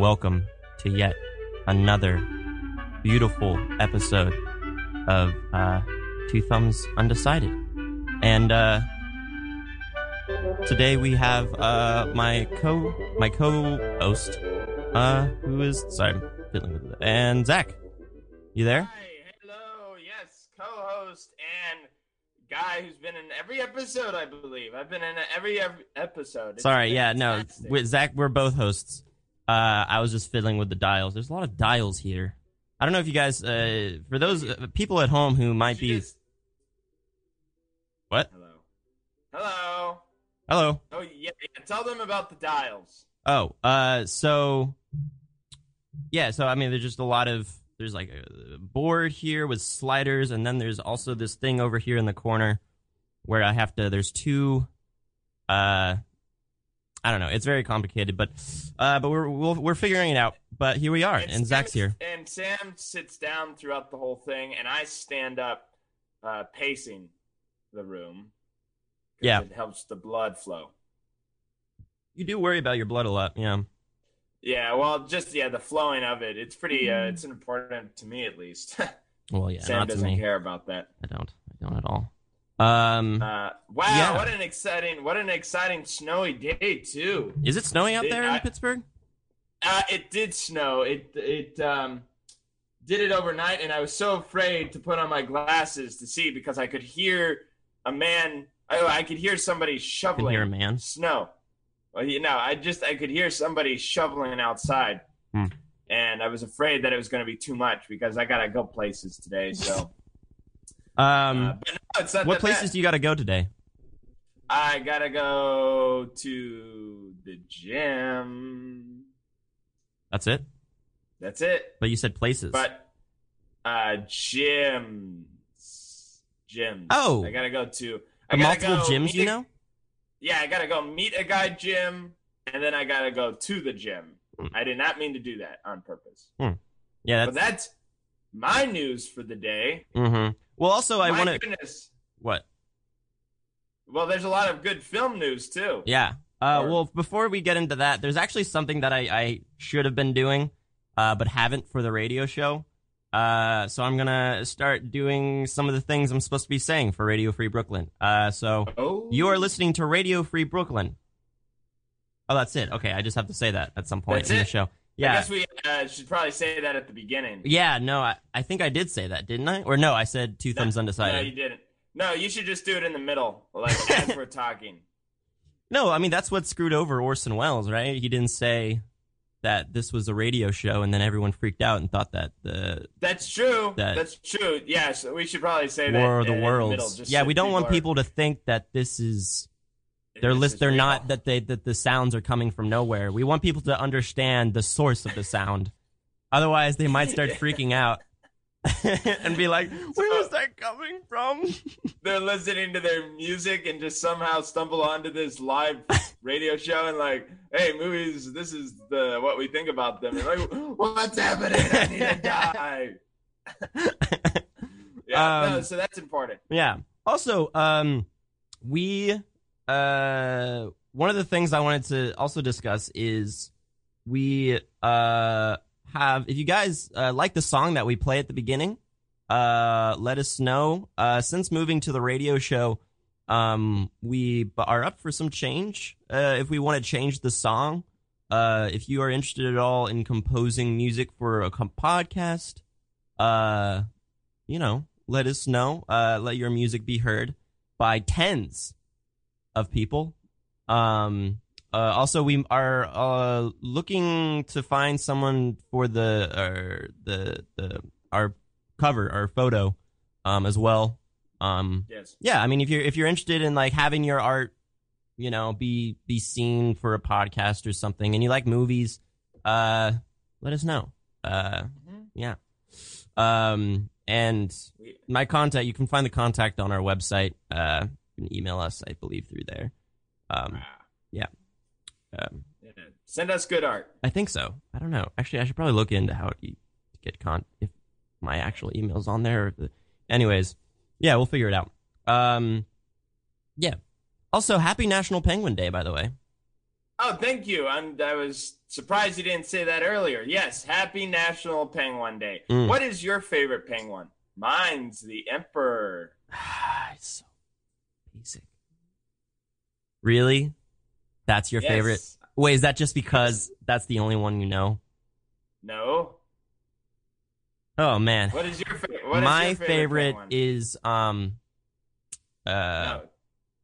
and welcome to yet another beautiful episode of Two Thumbs Undecided. And today we have my co-host, who is and Zach, you there? Hi, hello, yes, co-host and guy who's been in every episode, I believe. I've been in every episode. It's fantastic. No, Zach, we're both hosts. I was just fiddling with the dials. There's a lot of dials here. I don't know if you guys, for those people at home who might be... What? Hello. Oh, yeah, tell them about the dials. Oh, so, I mean, there's just a lot of... There's like a board here with sliders, and then there's also this thing over here in the corner where I have to... There's two... I don't know. It's very complicated, but we're figuring it out. But here we are, and Zach's here. And Sam sits down throughout the whole thing, and I stand up, pacing the room. Yeah, it helps the blood flow. You do worry about your blood a lot, yeah. Yeah, well, just the flowing of it. It's pretty. It's important to me, at least. Well, yeah, Sam doesn't care about that. I don't at all. Wow! Yeah. What an exciting snowy day too. Is it snowing out there in Pittsburgh? It did snow. It did it overnight, and I was so afraid to put on my glasses to see because I could hear a man. I could hear somebody shoveling. You can hear a man? Snow. Well, I could hear somebody shoveling outside, and I was afraid that it was going to be too much because I gotta go places today. So. What places do you got to go today? I got to go to the gym. That's it. But you said places. But gyms. Oh. I got to go to... Multiple gyms, you know? Yeah, I got to go meet a guy gym, and then I got to go to the gym. I did not mean to do that on purpose. Yeah. But that's my news for the day. Mm-hmm. Well, also, I want to... What? Well, there's a lot of good film news, too. Yeah. Well, before we get into that, there's actually something that I should have been doing, but haven't for the radio show. So I'm going to start doing some of the things I'm supposed to be saying for Radio Free Brooklyn. You are listening to Radio Free Brooklyn. Oh, that's it. Okay, I just have to say that at some point the show. Yeah. I guess we should probably say that at the beginning. Yeah, no, I think I did say that, didn't I? Or no, I said Two Thumbs Undecided. No, you didn't. No, you should just do it in the middle, like as we're talking. No, I mean, that's what screwed over Orson Welles, right? He didn't say that this was a radio show, and then everyone freaked out and thought that the... That's true. That's true. Yeah, so we should probably say that War of the Worlds. We don't want people to think that this is... They're not that the sounds are coming from nowhere. We want people to understand the source of the sound. Otherwise, they might start freaking out and be like, where was that coming from? They're listening to their music and just somehow stumble onto this live radio show and like, hey, movies, this is what we think about them. And like, what's happening? I need to die. So that's important. Yeah. Also, we... one of the things I wanted to also discuss is we have, if you guys like the song that we play at the beginning, let us know. Since moving to the radio show, we are up for some change. If we want to change the song, if you are interested at all in composing music for a podcast, let us know. Let your music be heard by tens of people. Also, we are looking to find someone for our cover, our photo, as well. Yes. Yeah, I mean, if you're interested in like having your art, be seen for a podcast or something, and you like movies, let us know. Yeah. And my contact, you can find the contact on our website. Email us, I believe, through there. Send us good art. I think so. I don't know. Actually, I should probably look into how to get if my actual email's on there. Anyways, yeah, we'll figure it out. Also, happy National Penguin Day, by the way. Oh, Oh, thank you. I was surprised you didn't say that earlier. Yes, happy National Penguin Day. Mm. What is your favorite penguin? Mine's the Emperor. It's so basic. Really? That's your favorite? Wait, is that just because that's the only one you know? No. Oh, man. What is your favorite? My favorite is... no.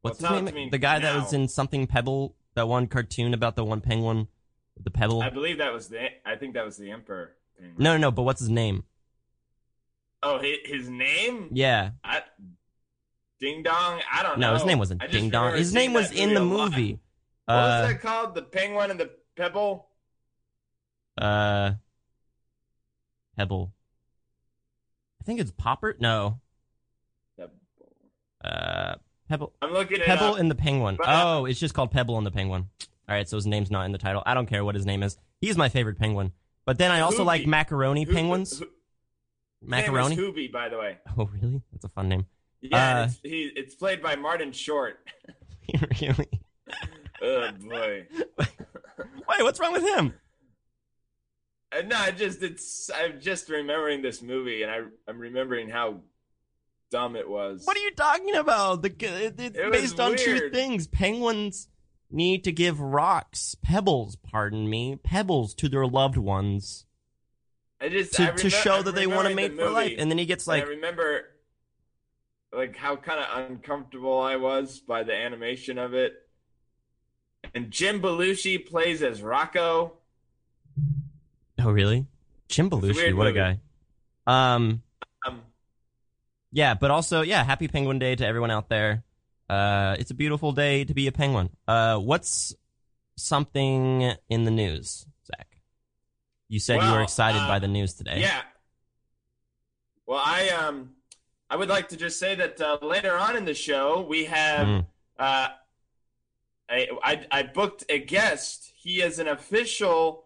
What's his name? The guy that was in something Pebble, that one cartoon about the one penguin, the Pebble. I believe that was the Emperor penguin. No, but what's his name? Oh, his name? Yeah. Ding Dong? I don't know. No, his name wasn't Ding Dong. His name was in the movie. What was that called? The Penguin and the Pebble? Pebble. I think it's Popper? No. Pebble. I'm looking at Pebble and the Penguin. Oh, it's just called Pebble and the Penguin. All right, so his name's not in the title. I don't care what his name is. He's my favorite penguin. But then I also like macaroni penguins. Macaroni. His name is Hoobie, by the way. Oh, really? That's a fun name. Yeah, it's played by Martin Short. Really? Oh boy. Wait, what's wrong with him? No, I'm just remembering this movie, and I'm remembering how dumb it was. What are you talking about? It's based on true things. Penguins need to give pebbles to their loved ones to show that they want to mate for life. And then he gets like, I remember like how kind of uncomfortable I was by the animation of it. And Jim Belushi plays as Rocco. Oh really? Jim Belushi, what a guy. Yeah, but also, yeah, happy Penguin Day to everyone out there. It's a beautiful day to be a penguin. What's something in the news, Zach? You said you were excited by the news today. Yeah. Well, I would like to just say that later on in the show, we have I booked a guest. He is an official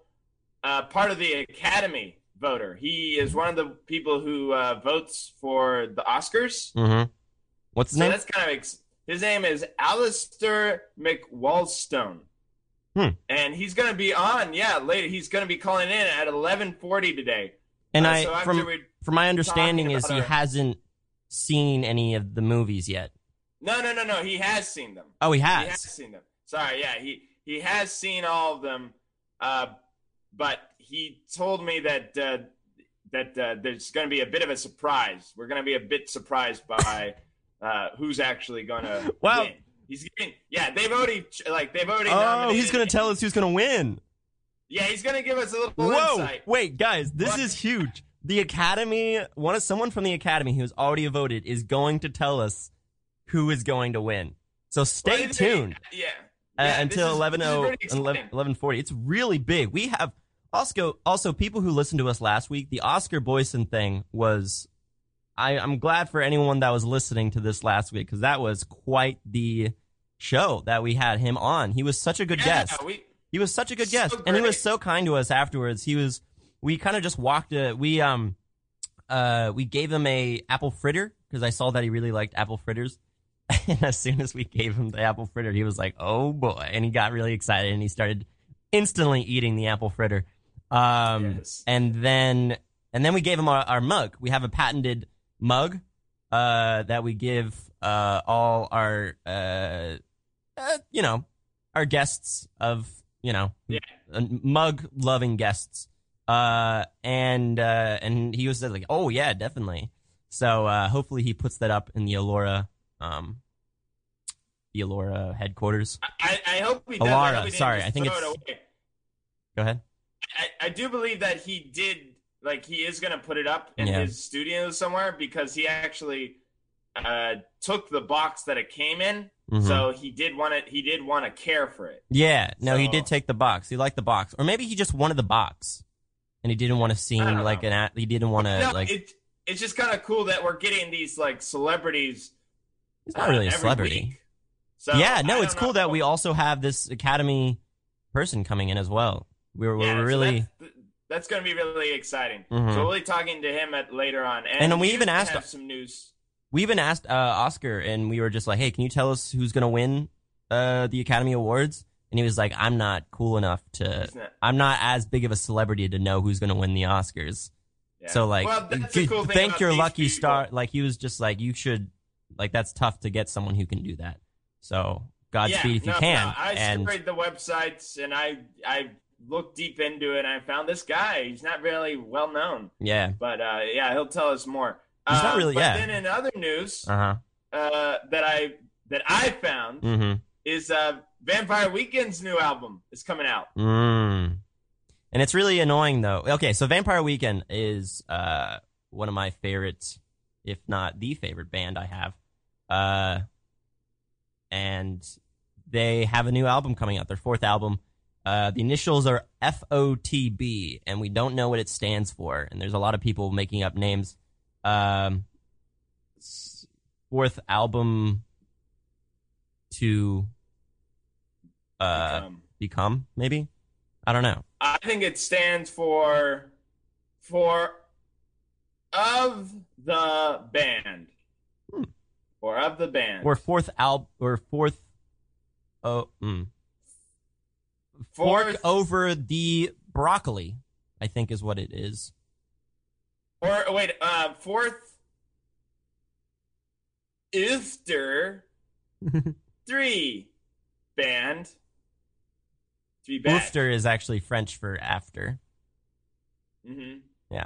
part of the Academy voter. He is one of the people who votes for the Oscars. Mm-hmm. What's his name? That's kind of his name is Alastair McWalthstone. And he's going to be on later. He's going to be calling in at 11:40 today. And from my understanding is he hasn't seen any of the movies yet. No. He has seen them. Oh, he has seen them. Sorry, yeah, he has seen all of them, but he told me that there's going to be a bit of a surprise. We're going to be a bit surprised by who's actually going to win. He's getting, they've already nominated. He's going to tell us who's going to win. Yeah, he's going to give us a little insight. Wait, guys, this is huge. The Academy, someone from the Academy who's already voted is going to tell us who is going to win. So stay tuned. Until 11:40. It's really big. We have. Also, people who listened to us last week, the Oscar Boysen thing was... I'm glad for anyone that was listening to this last week, because that was quite the show that we had him on. He was such a good guest. He was such a good guest. Great. And he was so kind to us afterwards. We kind of just walked... we gave him a apple fritter, because I saw that he really liked apple fritters. And as soon as we gave him the apple fritter, he was like, oh boy. And he got really excited, and he started instantly eating the apple fritter. Yes. And then we gave him our mug. We have a patented mug that we give all our our guests mug loving guests. And he was like, oh yeah, definitely. So hopefully he puts that up in the Alora headquarters. I hope he does. Alara, sorry, I think it's... Go ahead. I do believe that he did, he is going to put it up in his studio somewhere, because he actually took the box that it came in, so he did want to care for it. Yeah, no, he did take the box. He liked the box. Or maybe he just wanted the box, and he didn't want to seem like an... He didn't want to, It's just kind of cool that we're getting these, celebrities... He's not really a celebrity. Week. So, it's cool that we also have this Academy person coming in as well. We're really... that's going to be really exciting. Mm-hmm. So we'll be talking to him later on. And we even asked... some news. We even asked Oscar, and we were just like, hey, can you tell us who's going to win the Academy Awards? And he was like, I'm not cool enough to... I'm not as big of a celebrity to know who's going to win the Oscars. Yeah. So, like, well, cool thank your lucky people. Star. Like, he was just like, you should... Like, that's tough to get someone who can do that. So, Godspeed if you can. No, I scraped the websites, and I looked deep into it, and I found this guy. He's not really well-known. Yeah. But, yeah, he'll tell us more. He's not really, But then in other news that I found is... Vampire Weekend's new album is coming out. Mm. And it's really annoying, though. Okay, so Vampire Weekend is one of my favorites, if not the favorite band I have. And they have a new album coming out, their fourth album. The initials are FOTB, and we don't know what it stands for. And there's a lot of people making up names. Fourth album to... become maybe? I don't know. I think it stands for of the band. Or of the band. Or fourth over the broccoli, I think is what it is. Or wait, fourth Ifter 3 band. Oofter is actually French for after. Mm-hmm. Yeah.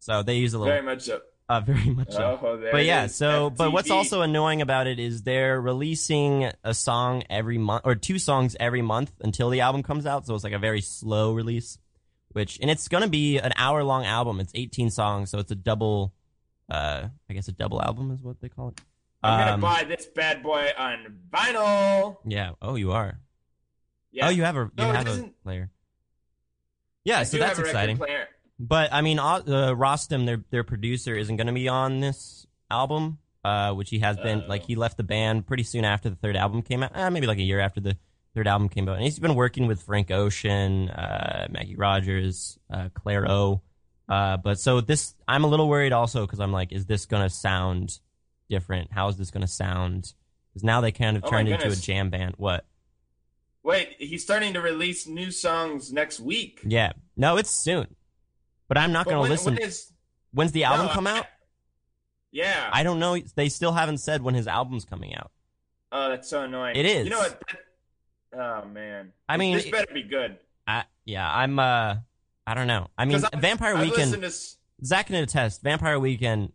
So they use a little... Very much so. Very much so. Oh, but yeah, so... FTV. But what's also annoying about it is they're releasing a song every month, or two songs every month until the album comes out, so it's like a very slow release, which... And it's going to be an hour-long album. It's 18 songs, so it's a double... I guess a double album is what they call it. I'm going to buy this bad boy on vinyl! Yeah. Oh, you are. Yeah. Oh, you have a player. Yeah, so that's exciting. But I mean, Rostam, their producer, isn't going to be on this album, which he has been. Like, he left the band pretty soon after the third album came out, maybe like a year after the third album came out. And he's been working with Frank Ocean, Maggie Rogers, Claire O. But so this, I'm a little worried also because I'm like, is this going to sound different? How is this going to sound? Because now they kind of turned into a jam band. What? Wait, he's starting to release new songs next week. Yeah. No, it's soon. But I'm not going to listen. When's the album come out? Yeah. I don't know. They still haven't said when his album's coming out. Oh, that's so annoying. It is. You know what? Oh, man. I mean... This better be good. I'm... I don't know. I mean, Vampire Weekend... Zach can attest, Vampire Weekend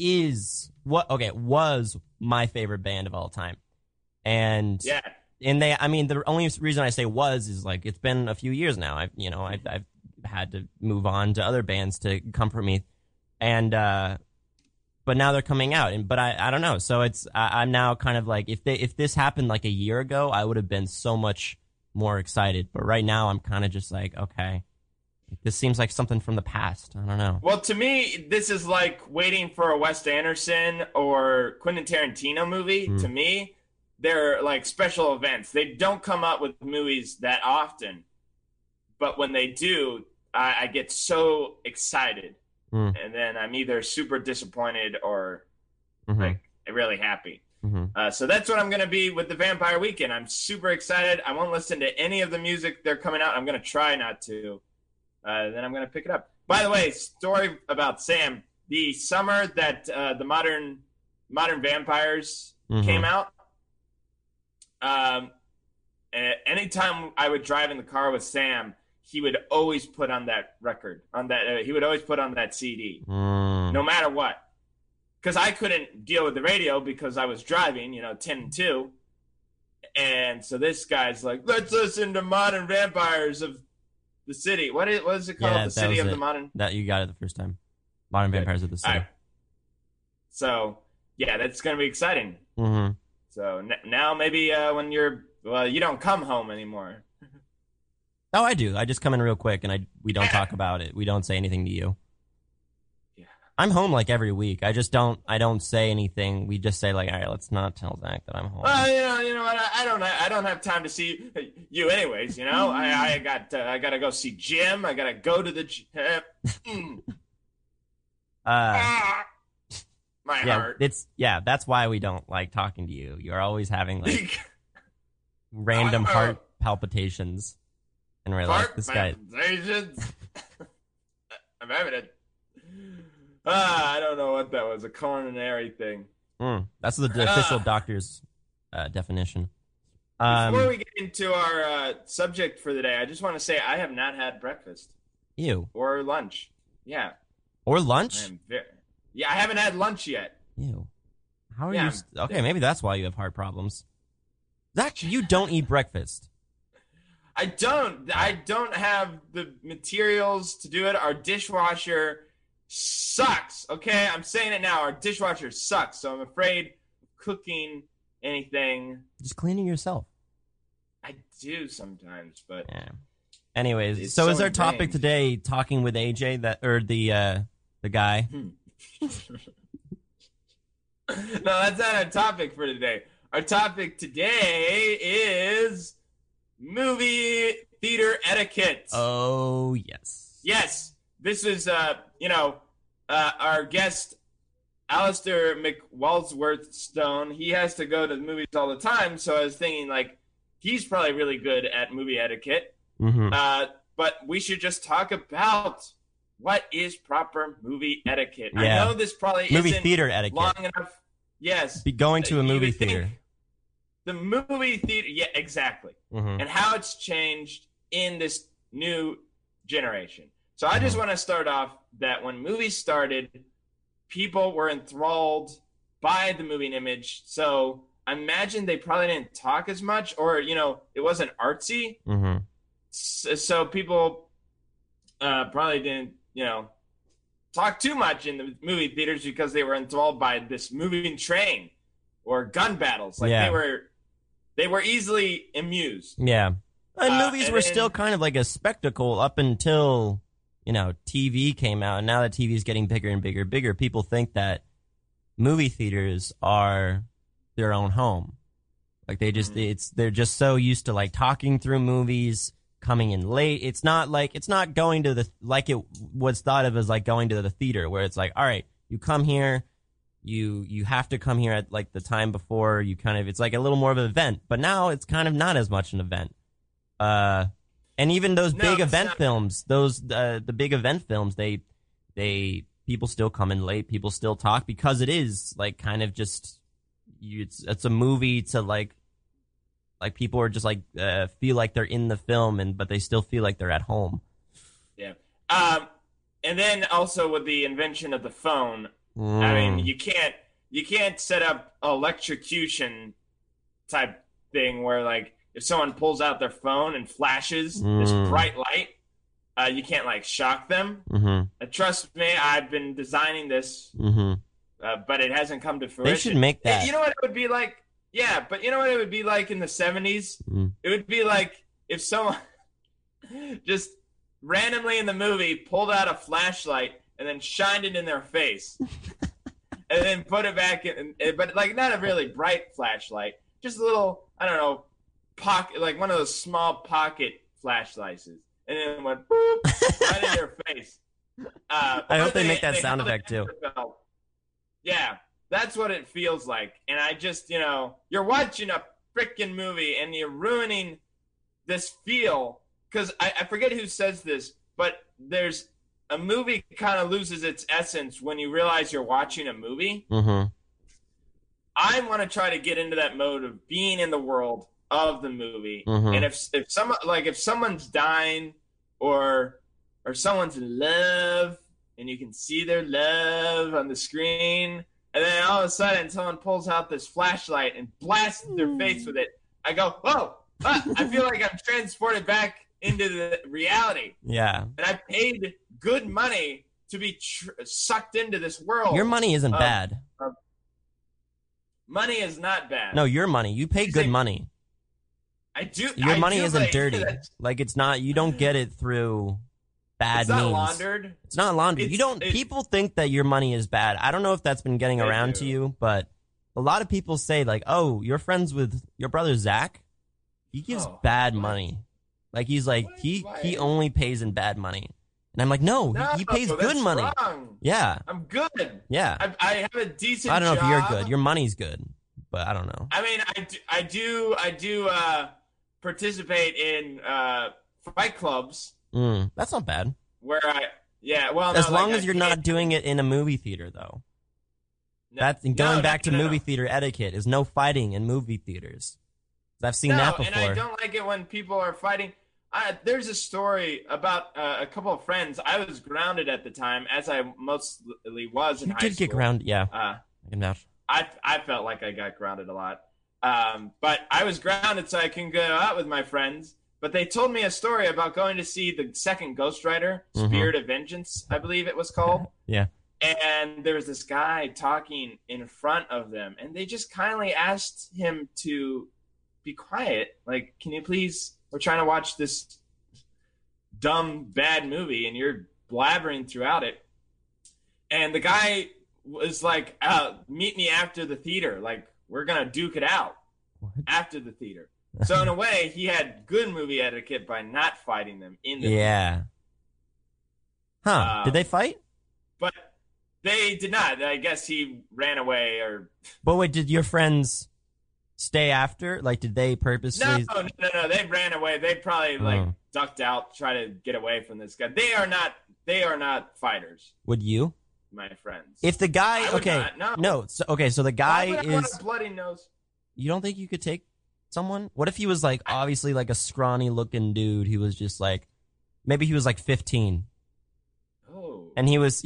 is... was my favorite band of all time. And... Yeah. And they, I mean, the only reason I say was is like it's been a few years now. I've had to move on to other bands to comfort me, and but now they're coming out. And but I don't know. So it's I'm now kind of like if this happened like a year ago, I would have been so much more excited. But right now, I'm kind of just like, okay, this seems like something from the past. I don't know. Well, to me, this is like waiting for a Wes Anderson or Quentin Tarantino movie. Mm. To me. They're like special events. They don't come out with movies that often, but when they do, I get so excited, and then I'm either super disappointed or like really happy. Mm-hmm. So that's what I'm going to be with the Vampire Weekend. I'm super excited. I won't listen to any of the music they're coming out. I'm going to try not to. Then I'm going to pick it up. By the way, story about Sam. The summer that the Modern Vampires came out. Anytime I would drive in the car with Sam, he would always put on that record. He would always put on that CD, no matter what. Because I couldn't deal with the radio because I was driving, 10 and 2. And so this guy's like, let's listen to Modern Vampires of the City. What is it called? Yeah, the City of the Modern... That you got it the first time. Modern Vampires of the City. Right. So, yeah, that's going to be exciting. Mm-hmm. So now maybe when you don't come home anymore. Oh, I do. I just come in real quick, and we don't talk about it. We don't say anything to you. Yeah. I'm home like every week. I don't say anything. We just say like, all right, let's not tell Zach that I'm home. Well, you know what? I don't have time to see you anyways. I gotta go see Jim. I gotta go to the gym. Heart. That's why we don't like talking to you. You're always having like random heart palpitations and realized this guy. I'm having it. I don't know what that was. A coronary thing. That's the official doctor's definition. Before we get into our subject for the day, I just want to say I have not had breakfast. Ew. Or lunch. Yeah. Or lunch? I haven't had lunch yet. Ew. How are you? Okay, maybe that's why you have heart problems. Zach, you don't eat breakfast. I don't. I don't have the materials to do it. Our dishwasher sucks. Okay, I'm saying it now. Our dishwasher sucks, so I'm afraid of cooking anything. Just cleaning yourself. I do sometimes, but anyways, so is our topic today talking with AJ the guy? No, that's not our topic for today. Our topic today is movie theater etiquette. Oh, yes. Yes. This is, our guest, Alastair McWalthstone. He has to go to the movies all the time. So I was thinking, he's probably really good at movie etiquette. Mm-hmm. But we should just talk about what is proper movie etiquette. Yeah. I know this probably isn't theater etiquette. Long enough. Yes. Be going to a movie theater. The movie theater. Yeah, exactly. Mm-hmm. And how it's changed in this new generation. So I just want to start off that when movies started, people were enthralled by the moving image. So I imagine they probably didn't talk as much or, it wasn't artsy. Mm-hmm. So people probably didn't, talk too much in the movie theaters because they were enthralled by this moving train or gun battles. They were easily amused. Yeah. And movies were still kind of like a spectacle up until, TV came out. And now that TV is getting bigger and bigger and bigger, people think that movie theaters are their own home. They're just so used to talking through movies, coming in late. It's not going to it was thought of as going to the theater where it's all right, you come here, you have to come here at the time before you it's a little more of an event, but now it's kind of not as much an event. And even those big event films, the big event films, they people still come in late, people still talk because it is it's a movie to people are just feel like they're in the film, but they still feel like they're at home. Yeah. And then also with the invention of the phone, I mean, you can't set up electrocution type thing where if someone pulls out their phone and flashes this bright light, you can't shock them. Mm-hmm. Trust me, I've been designing this, but it hasn't come to fruition. They should make that. You know what it would be like? Yeah, but you know what it would be like in the 70s? Mm. It would be like if someone just randomly in the movie pulled out a flashlight and then shined it in their face and then put it back in. But not a really bright flashlight, just a little, I don't know, pocket, one of those small pocket flashlights. And then went boop, right in their face. I hope they make that sound effect too. Yeah. That's what it feels like. And I just, you're watching a freaking movie and you're ruining this feel. Because I forget who says this, but there's a movie kind of loses its essence when you realize you're watching a movie. Mm-hmm. I want to try to get into that mode of being in the world of the movie. Mm-hmm. And if someone's dying or someone's in love and you can see their love on the screen, and then all of a sudden, someone pulls out this flashlight and blasts their face with it. I go, whoa! I feel like I'm transported back into the reality. Yeah. And I paid good money to be sucked into this world. Your money isn't bad. Money is not bad. No, your money. You pay good money. I do. Your money isn't dirty. It's not. You don't get it through bad means. It's not laundered. People think that your money is bad. I don't know if that's been getting around to you, but a lot of people say oh, you're friends with your brother Zach. He gives bad money. He's he only pays in bad money. And I'm no, he pays good money. Wrong. Yeah. I'm good. Yeah. I have a decent job. I don't know if you're good. Your money's good, but I don't know. I mean, I do participate in fight clubs. That's not bad. Where I, yeah, well, as no, long like, as I you're can't. Not doing it in a movie theater, though. No, that's going no, back to no, movie no. theater etiquette is no fighting in movie theaters. I've seen that before. And I don't like it when people are fighting. There's a story about a couple of friends. I was grounded at the time, as I mostly was in high school. You did get grounded, yeah. I felt like I got grounded a lot. But I was grounded, so I couldn't go out with my friends. But they told me a story about going to see the second Ghost Rider, Spirit of Vengeance, I believe it was called. Yeah. And there was this guy talking in front of them, and they just kindly asked him to be quiet. Like, can you please... We're trying to watch this dumb, bad movie, and you're blabbering throughout it. And the guy was like, meet me after the theater. Like, we're going to duke it out after the theater. So, in a way, he had good movie etiquette by not fighting them in the movie. Did they fight? But they did not. I guess he ran away or... But wait, did your friends... Stay after? Like, did they purposely... No. They ran away. They probably, ducked out, try to get away from this guy. They are not fighters. Would you? My friends. If the guy... So the guy is... I would want a bloody nose. You don't think you could take someone? What if he was, like, obviously, like, a scrawny-looking dude who was just, like... Maybe he was, like, 15. Oh. And he was...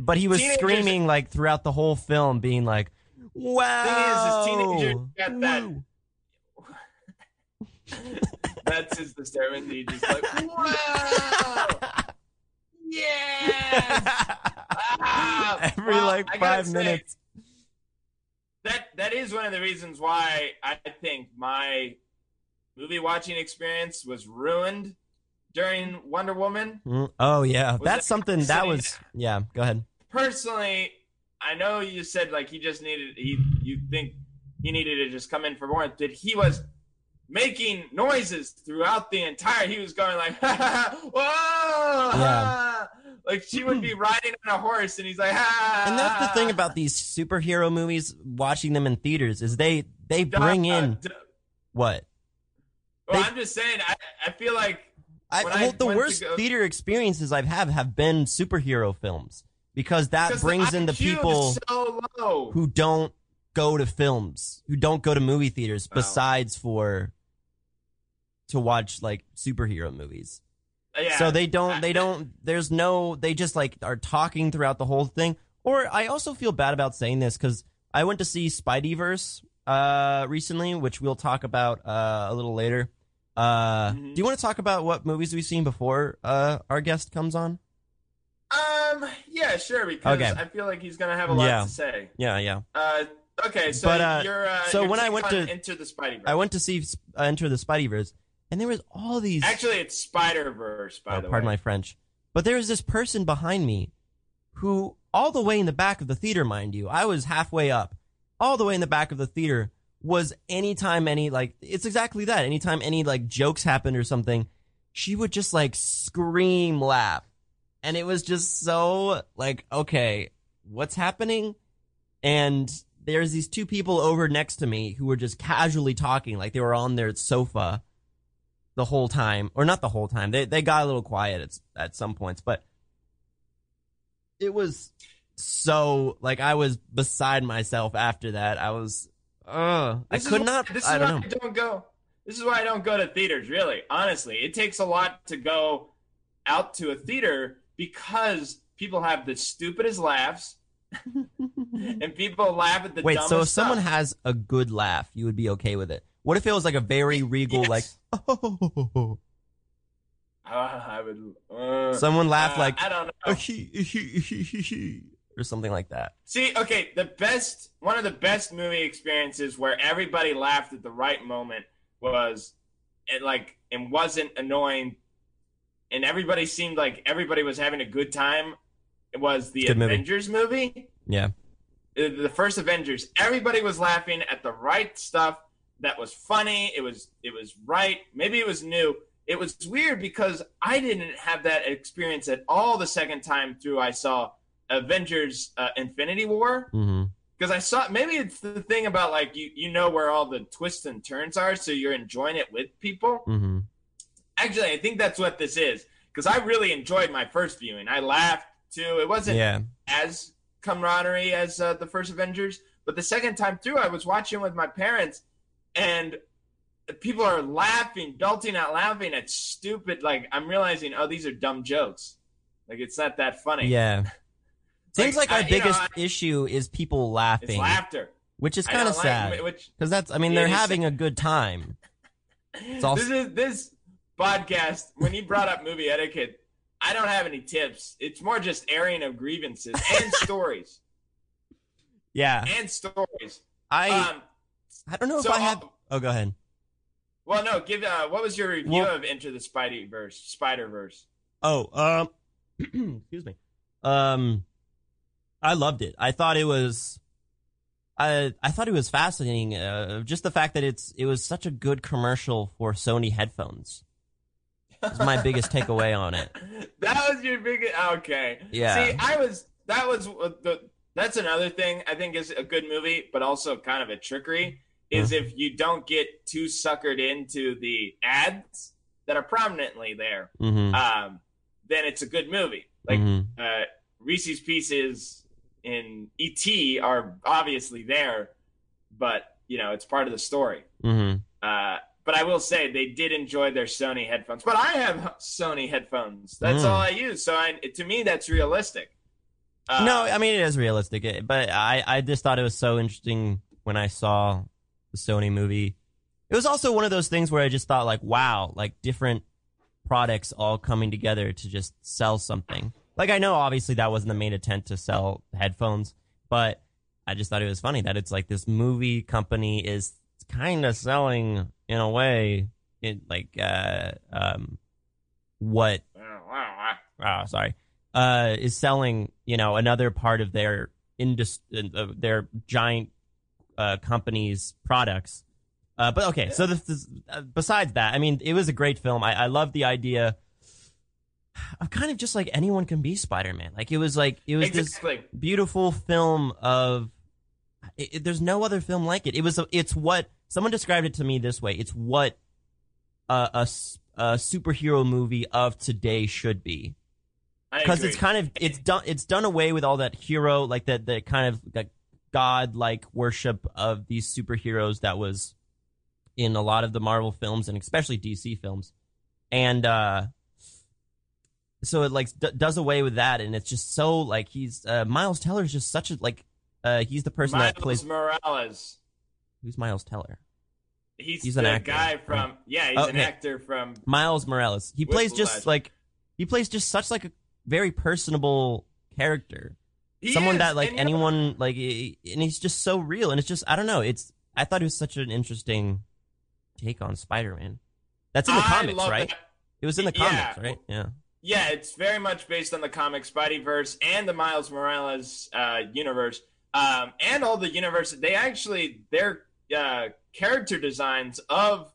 But he was screaming, like, throughout the whole film, being, like... Wow! The thing is, this teenager got that. That's his disturbance. He's just like, wow! Yes! Every like 5 minutes. Say, that is one of the reasons why I think my movie watching experience was ruined during Wonder Woman. Oh yeah, that's something that was. Yeah, go ahead. Personally. I know you said like you think he needed to just come in for more, that he was making noises throughout the entire. He was going like, ha, ha, ha, whoa, ha. Like she would be riding on a horse, and he's like, ha. And that's the thing about these superhero movies. Watching them in theaters is they bring in what? Well, I'm just saying. I feel like the worst theater experiences I've have been superhero films. Because that brings in the people who don't go to films, who don't go to movie theaters, besides to watch like superhero movies. Yeah. So they just like are talking throughout the whole thing. Or I also feel bad about saying this because I went to see Spider-Verse recently, which we'll talk about a little later. Do you want to talk about what movies we've seen before our guest comes on? Yeah, sure, because I feel like he's going to have a lot to say. Yeah. I went to see Enter the Spideyverse, and there was all these... Actually, it's Spider-Verse, by the way. Pardon my French. But there was this person behind me who, all the way in the back of the theater, mind you, I was halfway up, all the way in the back of the theater was anytime any, like, jokes happened or something, she would just, like, scream laugh. And it was just so, like, okay, what's happening? And there's these two people over next to me who were just casually talking, like they were on their sofa the whole time. Or not the whole time. They got a little quiet at some points. But it was so, like, I was beside myself after that. I was, This is why I don't go to theaters, really. Honestly, it takes a lot to go out to a theater... Because people have the stupidest laughs, and people laugh at the dumbest so if someone has a good laugh, you would be okay with it. What if it was like a very regal, like, oh. I would, someone laughed like, I don't know. Or something like that. See, okay, one of the best movie experiences where everybody laughed at the right moment was, it wasn't annoying. And everybody seemed like everybody was having a good time. It was the Avengers movie. Yeah. The first Avengers. Everybody was laughing at the right stuff that was funny. It was right. Maybe it was new. It was weird because I didn't have that experience at all the second time through. I saw Avengers Infinity War. Because I saw, maybe it's the thing about like you know where all the twists and turns are, so you're enjoying it with people. Mm-hmm. Actually, I think that's what this is. Because I really enjoyed my first viewing. I laughed too. It wasn't as camaraderie as the first Avengers, but the second time through, I was watching with my parents, and people are laughing, belting out laughing at stupid. Like I'm realizing, oh, these are dumb jokes. Like it's not that funny. Yeah. Seems like our biggest issue is people laughing. It's laughter. Which is kind of sad. Because that's, I mean, they're having a good time. It's all... This podcast, when you brought up movie etiquette, I don't have any tips. It's more just airing of grievances and stories. Yeah. And stories. I don't know if I have... Oh, go ahead. Well, no, give... what was your review of Enter the Spider-Verse? Oh, excuse me. I loved it. I thought it was, I thought it was fascinating. Just the fact that it was such a good commercial for Sony headphones. That's my biggest takeaway on it. That was your biggest. Okay. Yeah. See, that's another thing I think is a good movie, but also kind of a trickery is if you don't get too suckered into the ads that are prominently there, then it's a good movie. Like, Reese's Pieces in E.T. are obviously there, but, you know, it's part of the story. Mm-hmm. But I will say they did enjoy their Sony headphones. But I have Sony headphones. That's all I use. So to me, that's realistic. No, I mean, it is realistic. But I just thought it was so interesting when I saw the Sony movie. It was also one of those things where I just thought, like, wow, like different products all coming together to just sell something. Like, I know, obviously, that wasn't the main intent to sell headphones, but I just thought it was funny that it's like this movie company is kind of selling, in a way, what... Oh, sorry. Is selling, you know, another part of their their giant company's products. But, okay, so this is, besides that, I mean, it was a great film. I love the idea... I'm kind of just like anyone can be Spider-Man. Like it was exactly. This beautiful film of. There's no other film like it. It was. It's what someone described it to me this way. It's what a superhero movie of today should be. Because it's kind of it's done away with all that hero like the kind of like god-like worship of these superheroes that was in a lot of the Marvel films and especially DC films, and. So it like does away with that, and it's just so like he's Miles Teller's just such a like he's the person that plays Miles Morales. Who's Miles Teller? He's the guy from an actor from Miles Morales. He plays just like such like a very personable character, someone that like anyone like, and he's just so real, and it's just I don't know. I thought it was such an interesting take on Spider-Man. That's in the comics, right? That. It was in the comics, right? Yeah. Yeah, it's very much based on the comic Spideyverse and the Miles Morales universe, and all the universes. They actually their character designs of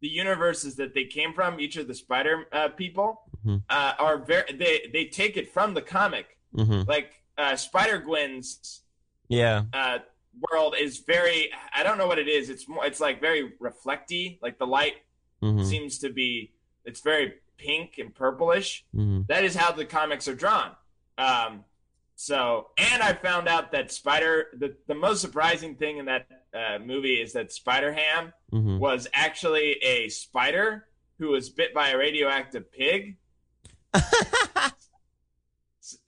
the universes that they came from, each of the Spider people, are very. They take it from the comic, like Spider-Gwen's world is very. I don't know what it is. It's more. It's like very reflecty. Like the light seems to be. It's very. Pink and purplish. That is how the comics are drawn. So, and I found out that the most surprising thing in that movie is that Spider-Ham was actually a spider who was bit by a radioactive pig.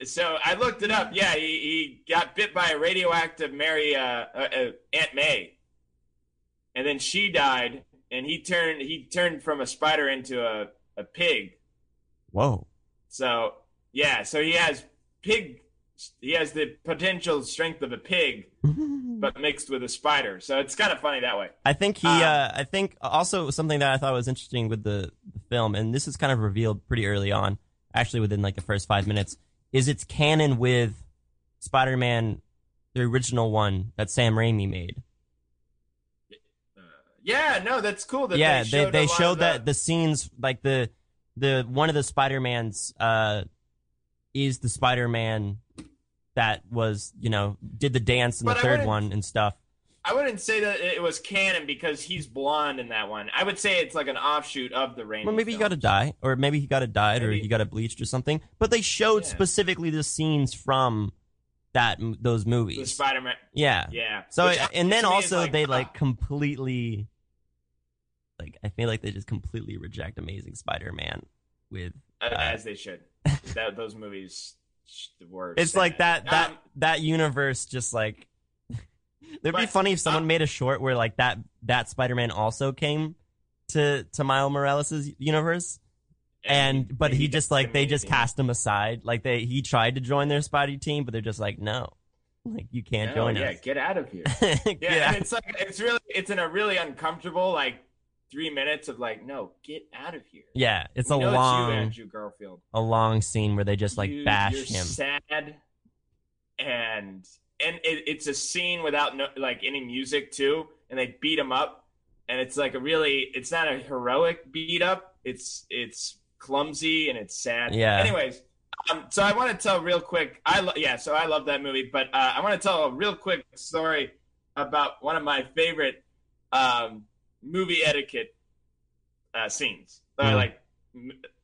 So I looked it up. Yeah, he got bit by a radioactive Aunt May, and then she died, and he turned from a spider into a pig. Whoa. So, yeah, so he has the potential strength of a pig, but mixed with a spider. So it's kind of funny that way. I think also something that I thought was interesting with the film, and this is kind of revealed pretty early on, actually within like the first 5 minutes, is it's canon with Spider-Man, the original one that Sam Raimi made. Yeah, no, that's cool. That they showed that the scenes, like the one of the Spider-Mans is the Spider-Man that was, you know, did the dance in the third one and stuff. I wouldn't say that it was canon because he's blonde in that one. I would say it's like an offshoot of the Rainbow. Well, maybe he got to die, or maybe he got to died, or he got to bleached or something. But they showed specifically the scenes from that those movies. The Spider-Man. Yeah. Yeah. So and then also like, they like completely, like I feel like they just completely reject Amazing Spider-Man with as they should. That those movies were. It's sad. Like that universe just like. It'd be funny if someone made a short where like that Spider-Man also came to Miles Morales' universe, but he just like they just cast him aside. Like he tried to join their Spidey team, but they're just like no, like you can't join us. Yeah, get out of here. Yeah, and it's in a really uncomfortable like 3 minutes of like no, get out of here. Yeah, it's a long scene where they just like bash him. Sad And it's a scene without any music too, and they beat him up, and it's like it's not a heroic beat up. It's clumsy and it's sad. Yeah. Anyways, so I want to tell real quick. So I love that movie, but I want to tell a real quick story about one of my favorite movie etiquette scenes, or like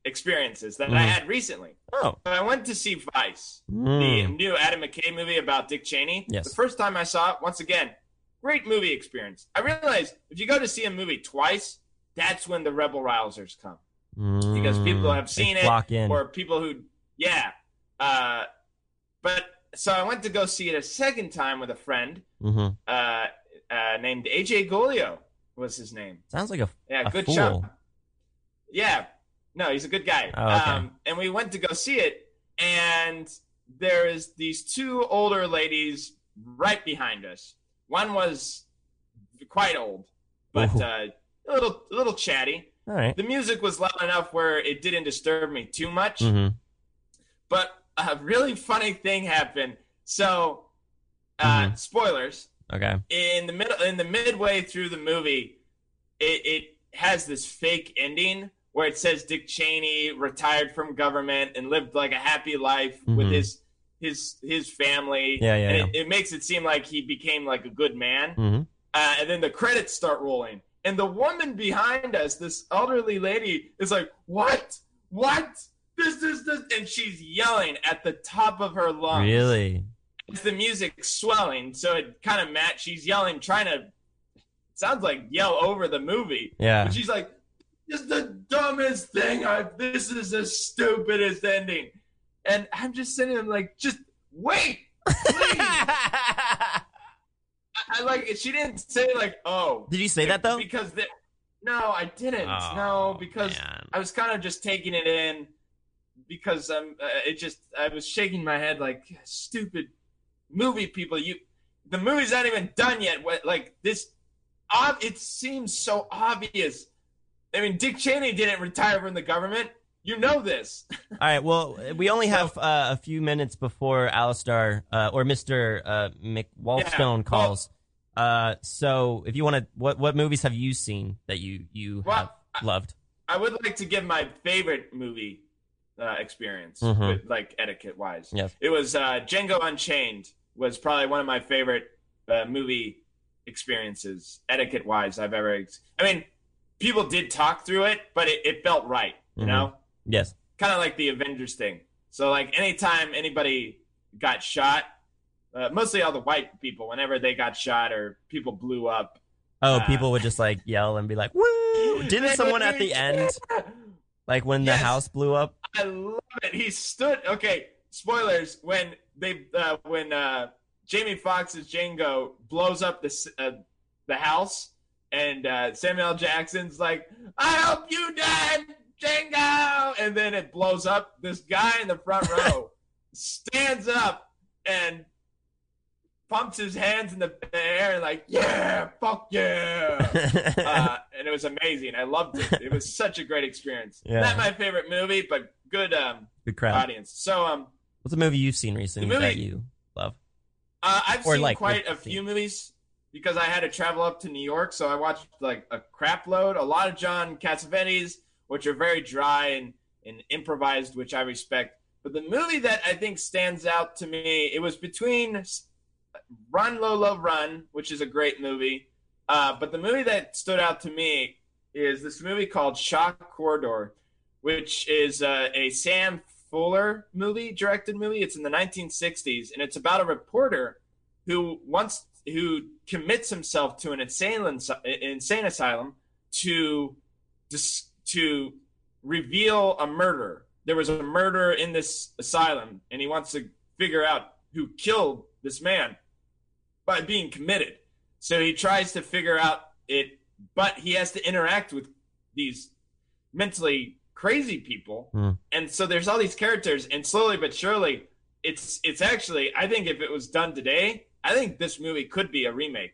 experiences that I had recently. Oh. So I went to see Vice, the new Adam McKay movie about Dick Cheney. Yes. The first time I saw it, once again, great movie experience. I realized if you go to see a movie twice, that's when the rebel rousers come. Because people have seen it or people who, but so I went to go see it a second time with a friend named AJ Golio was his name. Sounds like a good fool. Chump. Yeah. No, he's a good guy. Oh, okay. And we went to go see it, and there is these two older ladies right behind us. One was quite old, but a little chatty. All right. The music was loud enough where it didn't disturb me too much. Mm-hmm. But a really funny thing happened. So, spoilers. Okay. In the midway through the movie, it has this fake ending where it says Dick Cheney retired from government and lived like a happy life with his family. Yeah. It makes it seem like he became like a good man. Mm-hmm. And then the credits start rolling. And the woman behind us, this elderly lady, is like, what? This. And she's yelling at the top of her lungs. Really? It's the music swelling. So it kind of she's yelling, trying to, sounds like yell over the movie. Yeah. But she's like, this is the dumbest thing. This is the stupidest ending. And I'm just sitting there like, just wait, please. I like it. She didn't say like, oh. Did you say that though? No, I didn't. Oh, no, because man. I was kind of just taking it in because I was shaking my head like, stupid movie people. The movie's not even done yet. What, like this, it seems so obvious. I mean, Dick Cheney didn't retire from the government. You know this. All right. Well, we only have a few minutes before Alastair or Mr. McWalthstone calls. So if you want to, what movies have you seen that you have loved? I would like to give my favorite movie experience, with, like etiquette-wise. Yes. It was Django Unchained was probably one of my favorite movie experiences, etiquette-wise, I've ever people did talk through it, but it felt right, you know? Yes. Kind of like the Avengers thing. So, like, anytime anybody got shot, mostly all the white people, whenever they got shot or people blew up. Oh, people would just, like, yell and be like, woo! Didn't someone at the end, like, when the house blew up? I love it. He stood... Okay, spoilers. When they... when Jamie Foxx's Django blows up the house... And Samuel L. Jackson's like, I hope you die, Django! And then it blows up. This guy in the front row stands up and pumps his hands in the air like, yeah, fuck yeah! And it was amazing. I loved it. It was such a great experience. Yeah. Not my favorite movie, but good audience. So, what's a movie you've seen recently that you love? I've seen quite a few movies. Because I had to travel up to New York, so I watched like a crap load. A lot of John Cassavetes, which are very dry and improvised, which I respect. But the movie that I think stands out to me, it was between Run Lolo Run, which is a great movie, but the movie that stood out to me is this movie called Shock Corridor, which is a Sam Fuller directed movie. It's in the 1960s, and it's about a reporter who commits himself to an insane asylum to reveal a murder. There was a murder in this asylum, and he wants to figure out who killed this man by being committed. So he tries to figure out it, but he has to interact with these mentally crazy people. Mm. And so there's all these characters, and slowly but surely, it's actually, I think if it was done today, I think this movie could be a remake.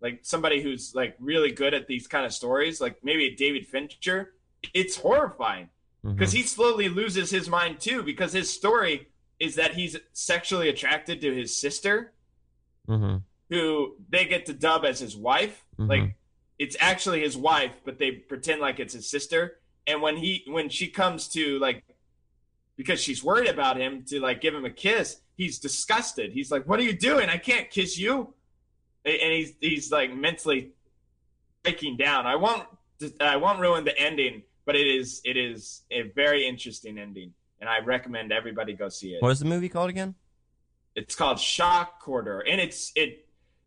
Like somebody who's like really good at these kind of stories, like maybe a David Fincher. It's horrifying. Because he slowly loses his mind, too, because his story is that he's sexually attracted to his sister, who they get to dub as his wife. Like, it's actually his wife, but they pretend like it's his sister. And when she comes to, like, because she's worried about him, to, like, give him a kiss, he's disgusted. He's like, what are you doing? I can't kiss you. And he's like, mentally breaking down. I won't ruin the ending. But it is a very interesting ending, and I recommend everybody go see it. What is the movie called again? It's called Shock Corridor, and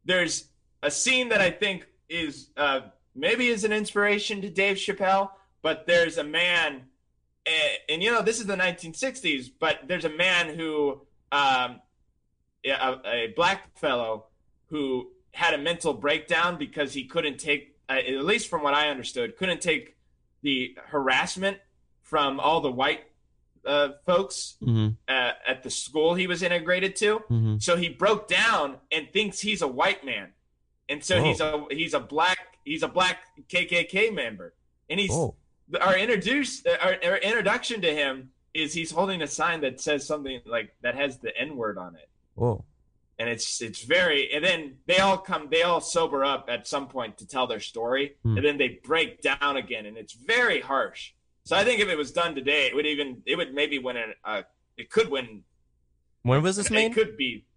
there's a scene that I think is maybe an inspiration to Dave Chappelle, but there's a man, and you know, this is the 1960s, but there's a man who, a black fellow who had a mental breakdown because he couldn't take, at least from what I understood, couldn't take the harassment from all the white folks at the school he was integrated to. So he broke down and thinks he's a white man. And so he's a black KKK member. And our introduction to him is he's holding a sign that says something like that has the N-word on it. Whoa. And it's very, and then they all sober up at some point to tell their story, and then they break down again, and it's very harsh. So I think if it was done today, it would maybe win it could win. When was this made? It could be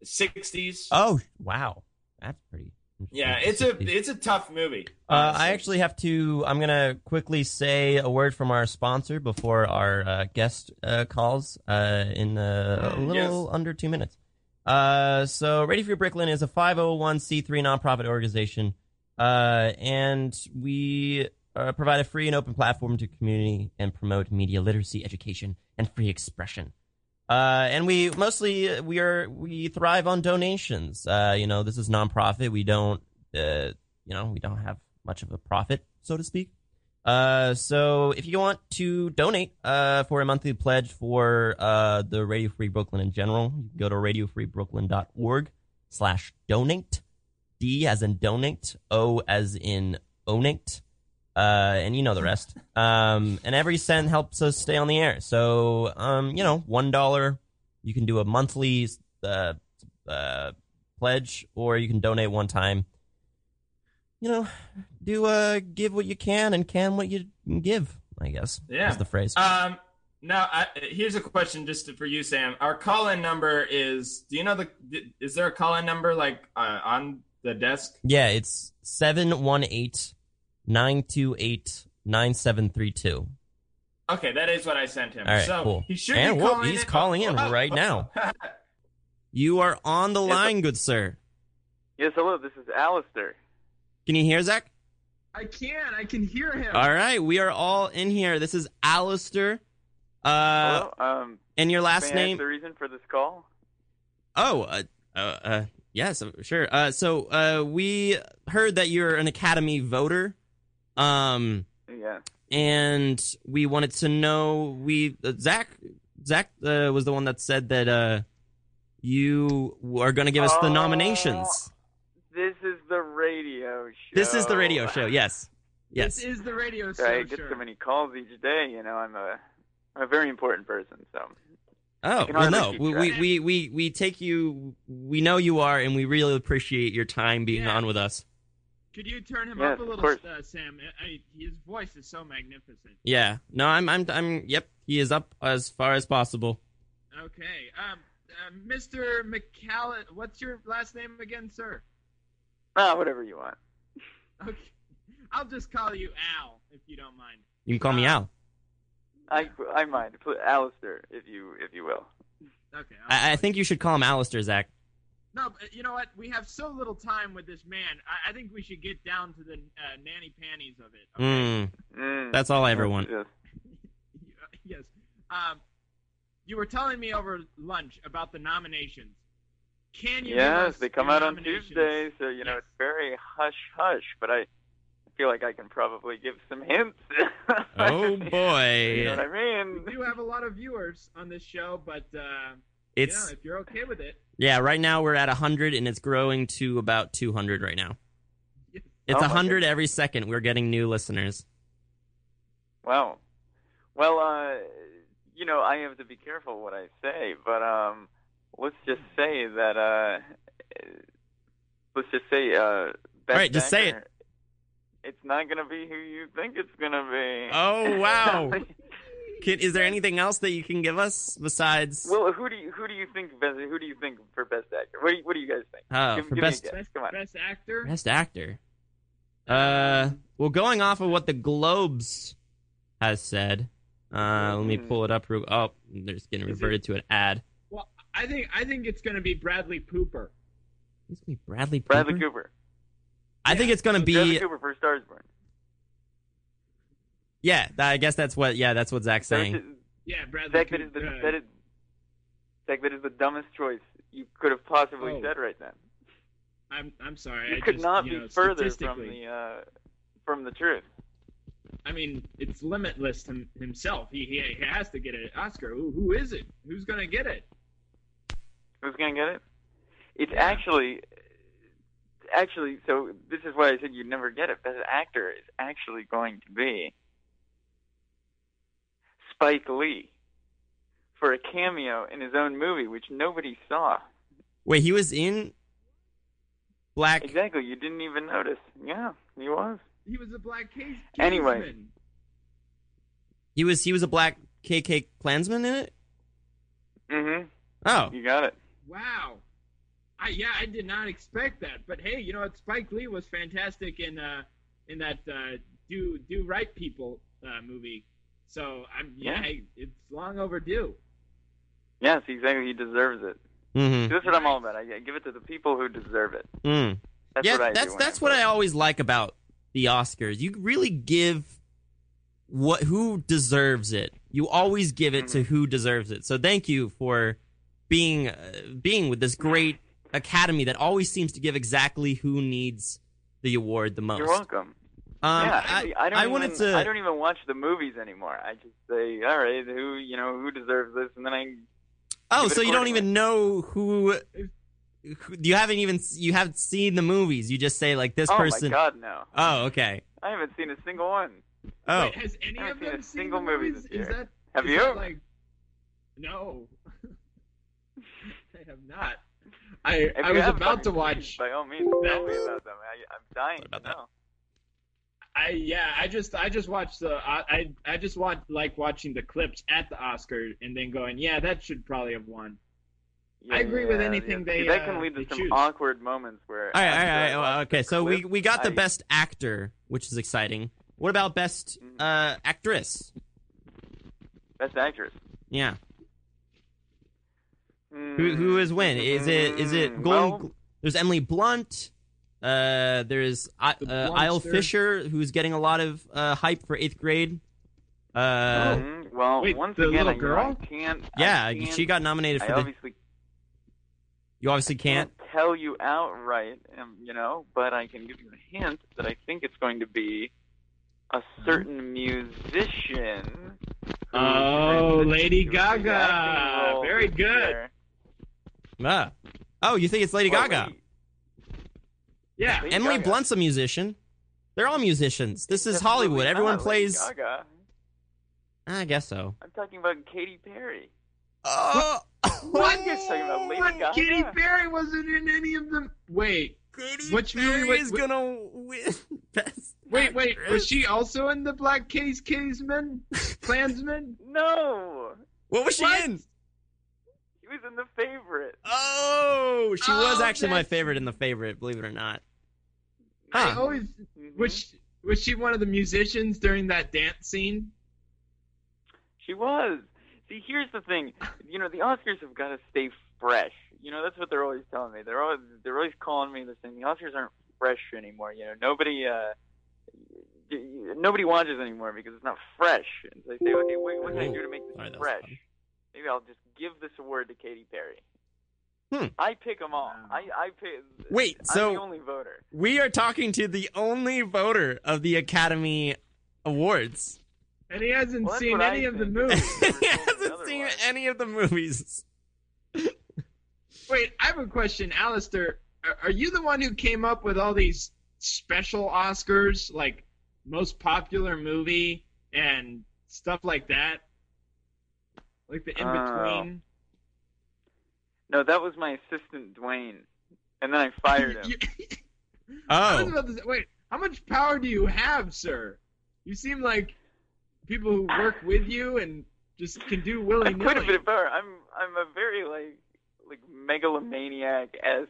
the 60s. Oh, wow. That's pretty interesting. Yeah, it's a tough movie. I actually I'm going to quickly say a word from our sponsor before our guest calls in a little under 2 minutes. So Radio Free Brooklyn is a 501c3 nonprofit organization, and we provide a free and open platform to community and promote media literacy, education, and free expression. And we thrive on donations. This is nonprofit. We don't, we don't have much of a profit, so to speak. So if you want to donate for a monthly pledge for the Radio Free Brooklyn in general, you can go to radiofreebrooklyn.org/donate, D as in donate, O as in onate, and you know the rest. And every cent helps us stay on the air. So, $1, you can do a monthly pledge, or you can donate one time. Do give what you can and can what you give, I guess. Yeah. That's the phrase. Now, here's a question just for you, Sam. Our call-in number is, is there a call-in number on the desk? Yeah, it's 718-928-9732. Okay, that is what I sent him. All right, so cool. He should be calling in. He's calling in right now. You are on the line, good sir. Yes, hello. This is Alastair. Can you hear Zach? I can hear him. All right, we are all in here. This is Alastair. Hello. And your last name? The reason for this call? Oh, yes, sure. So we heard that you're an Academy voter. Yeah. And we wanted to know. Zach was the one that said that you are going to give us the nominations. This is the radio show. This is the radio show, yes. This is the radio show. I get so many calls each day, I'm a very important person, so. Oh, well, no. We take you, we know you are, and we really appreciate your time being on with us. Could you turn him up a little, Sam? His voice is so magnificent. Yeah. No, I'm yep, he is up as far as possible. Okay. Mr. McCallum, what's your last name again, sir? Whatever you want. Okay. I'll just call you Al, if you don't mind. You can call me Al. I mind. Alastair, if you will. Okay. I think you should call him Alastair, Zach. No, but you know what? We have so little time with this man. I think we should get down to the nanny panties of it. Okay? That's all I ever want. Yes. You were telling me over lunch about the nominations. Can you? Yes, they come out on Tuesday, so you know it's very hush-hush, but I feel like I can probably give some hints. Oh, boy. You know what I mean? We do have a lot of viewers on this show, but it's, if you're okay with it. Yeah, right now we're at 100, and it's growing to about 200 right now. It's 100 every second. We're getting new listeners. Wow. Well, you know, I have to be careful what I say, but let's just say that, All right, just say it. It's not going to be who you think it's going to be. Oh, wow. Is there anything else that you can give us besides? Well, who do you think for best actor? What do you guys think? Best actor? Best actor. Well, going off of what the Globes has said, let me pull it up. Oh, there's getting reverted to an ad. Well, I think it's going to be Bradley Cooper. It's going to be Bradley Cooper? Bradley Cooper. I think it's going to be Bradley Cooper for Stars Born. Yeah, I guess that's what Zach's saying. Bradley Cooper. That is the dumbest choice you could have possibly said right then. I'm sorry. You could not be further from the truth. I mean, it's limitless to himself. He has to get an Oscar. Who is it? Who's going to get it? Who's going to get it? It's Actually, so this is why I said you'd never get it. Best actor is actually going to be Spike Lee for a cameo in his own movie, which nobody saw. Wait, he was in Black... Exactly, you didn't even notice. Yeah, he was. He was a Black Klansman. Anyway. He was a Black KK Klansman in it? Mm-hmm. Oh. You got it. Wow. I did not expect that. But hey, you know what? Spike Lee was fantastic in that Do Right People movie. So it's long overdue. Yes, exactly. He deserves it. Mm-hmm. That's what I'm all about. I give it to the people who deserve it. Mm. That's what I always like about the Oscars. You really give who deserves it. You always give it to who deserves it. So thank you for being with this great Academy that always seems to give exactly who needs the award the most. You're welcome. I don't even watch the movies anymore. I just say, all right, who deserves this, and then I. Oh, so you don't even know who you haven't seen the movies. You just say like this person. Oh my God, no. Oh, okay. I haven't seen a single one. Oh, wait, has any of them seen a single movie this year? Have you? No, I have not. I was about to watch. By all means, tell me about them. I'm dying to know. I just watched watching the clips at the Oscars and then going, yeah, that should probably have won. Yeah, I agree with anything they choose. That can lead to some awkward moments where. All right. Okay, so we got the best actor, which is exciting. What about best actress? Best actress. Yeah. Who is when? Is it Golden? Well, there's Emily Blunt. There's Isle Fisher, who's getting a lot of hype for 8th grade. Well, wait, once the again, little girl? I can't, she got nominated for You obviously can't. I can't tell you outright, but I can give you a hint that I think it's going to be a certain musician. Oh, Lady Gaga. Very good. Oh, you think it's Lady Gaga? Yeah. Emily Blunt's a musician. They're all musicians. This is Hollywood. Everyone plays. Lady Gaga. I guess so. I'm talking about Katy Perry. Oh! What? You're talking about Lady Gaga? Katy Perry wasn't in any of them. Wait. Katy Perry is going to win best. Wait, was she also in the Black Klansman? No. What was she in? She was in The Favourite. Oh, she was actually my favorite in The Favourite, believe it or not. Huh. Was she one of the musicians during that dance scene? She was. See, here's the thing. You know, the Oscars have got to stay fresh. You know, that's what they're always telling me. They're always calling me. They're saying the Oscars aren't fresh anymore. You know, nobody watches anymore because it's not fresh. And so they say, okay, wait, what can I do to make this fresh? Maybe I'll just give this award to Katy Perry. I pick them all. I pick. Wait, I'm the only voter. We are talking to the only voter of the Academy Awards. And he hasn't seen any of the movies. He hasn't seen any of the movies. Wait, I have a question. Alastair, are you the one who came up with all these special Oscars, like most popular movie and stuff like that? Like the in-between? No, that was my assistant, Dwayne. And then I fired him. I was about to say, wait, how much power do you have, sir? You seem like people who work with you and just can do willy-nilly. Quite a bit of power. I'm a very, like megalomaniac-esque.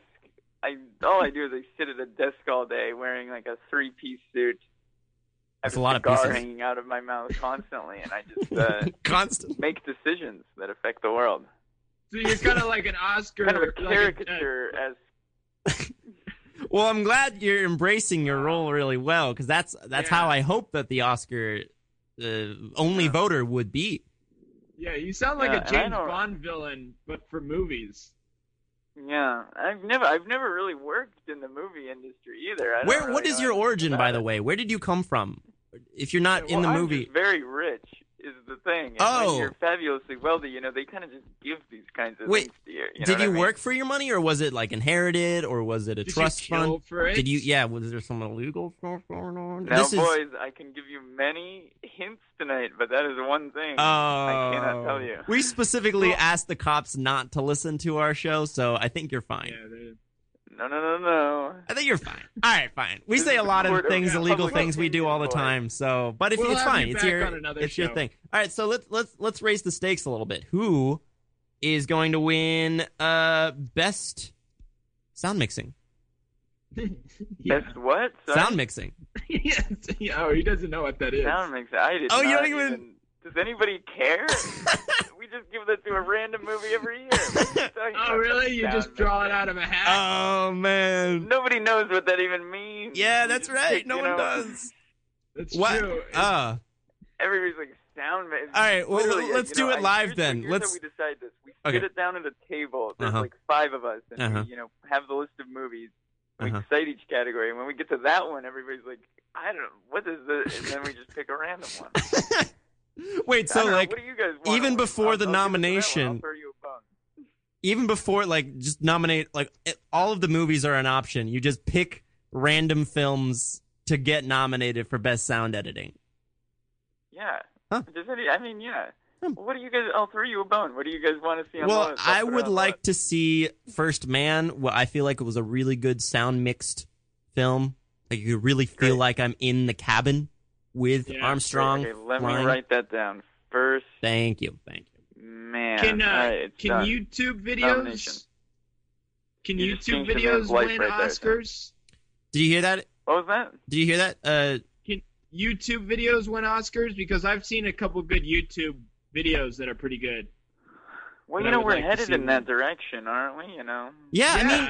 All I do is I sit at a desk all day wearing, like, a three-piece suit. I have a lot of pieces hanging out of my mouth constantly, and I just make decisions that affect the world. So you're kind of like an Oscar. Kind of a caricature as... Well, I'm glad you're embracing your role really well, because that's how I hope that the Oscar only voter would be. Yeah, you sound like a James Bond villain, but for movies. Yeah, I've never really worked in the movie industry either. What is your origin, by the way? Where did you come from? If you're not in the movie, I'm just very rich is the thing. And when you're fabulously wealthy, you know, they kind of just give these kinds of things to you. Did you work for your money, or was it like inherited, or was it a trust fund? Did you? Yeah, was there some illegal stuff going on? Now, boys, I can give you many hints tonight, but that is one thing I cannot tell you. We specifically asked the cops not to listen to our show, so I think you're fine. Yeah, no. I think you're fine. All right, fine. We say a lot of things, illegal things we do all the time. So, but if it's fine, it's your thing. All right, so let's raise the stakes a little bit. Who is going to win best sound mixing? Best what? Sorry? Sound mixing. Yes. Oh, he doesn't know what that is. Sound mixing. I didn't. Oh, you don't even. Does anybody care? We just give that to a random movie every year. Oh, really? You just draw it out of a hat? Oh, man. Nobody knows what that even means. Yeah, that's right. No one does. That's true. Everybody's like, sound mixing. All right, well, let's do it live then. Let's how we decide this. We sit it down at a table. There's like five of us, and we, you know, have the list of movies. We decide each category, and when we get to that one, everybody's like, I don't know, what is this? And then we just pick a random one. Wait, so like even before the nomination, even before like just nominate, like all of the movies are an option. You just pick random films to get nominated for best sound editing. Yeah. Huh. Yeah. What do you guys? I'll throw you a bone. What do you guys want to see? Well, I would like to see First Man. Well, I feel like it was a really good sound mixed film. Like you really feel like I'm in the cabin. With Armstrong. Okay, let me write that down first. Thank you. Man. Can YouTube videos? Can YouTube videos win Oscars? Did you hear that? What was that? Did you hear that? Can YouTube videos win Oscars? Because I've seen a couple good YouTube videos that are pretty good. Well, you know, we're headed in that direction, aren't we? You know. Yeah, I mean,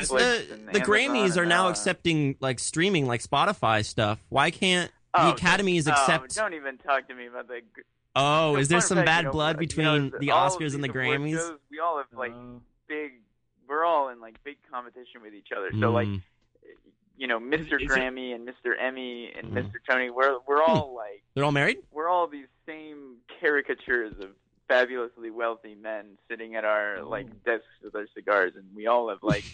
the Grammys are now accepting like streaming, like Spotify stuff. Why can't? The Academy is accepting. Don't even talk to me about that. Oh, is there some bad blood between the Oscars and the Grammys? We all have like big. We're all in like big competition with each other. So like, you know, Mr. Grammy and Mr. Emmy and Mr. Tony. We're all like. They're all married. We're all these same caricatures of fabulously wealthy men sitting at our like desks with our cigars, and we all have like.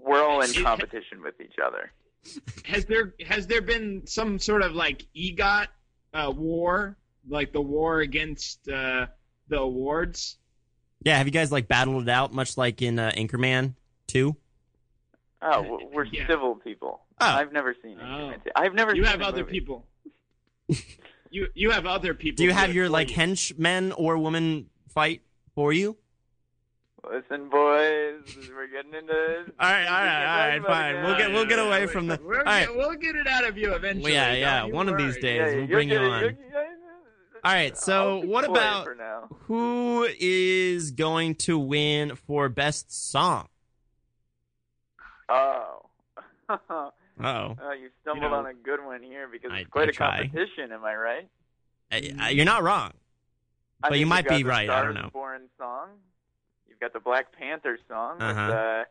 We're all in competition with each other. Has there been some sort of like EGOT war, like the war against the awards? Yeah, have you guys like battled it out, much like in Anchorman 2? Oh, we're civil people. Oh. I've never seen Anchorman 2. I've never. You seen have other movie. People. You have other people. Do you have your like henchmen or woman fight for you? Listen, boys, we're getting into. All right, fine. We'll get away from the. We'll get it out of you eventually. Yeah, yeah. One of these days, we'll bring you on. All right. So, what about who is going to win for best song? Oh, you stumbled on a good one here because it's quite a competition. Am I right? You're not wrong, but you might be right. I don't know. Foreign song. Got the Black Panther song. Uh-huh.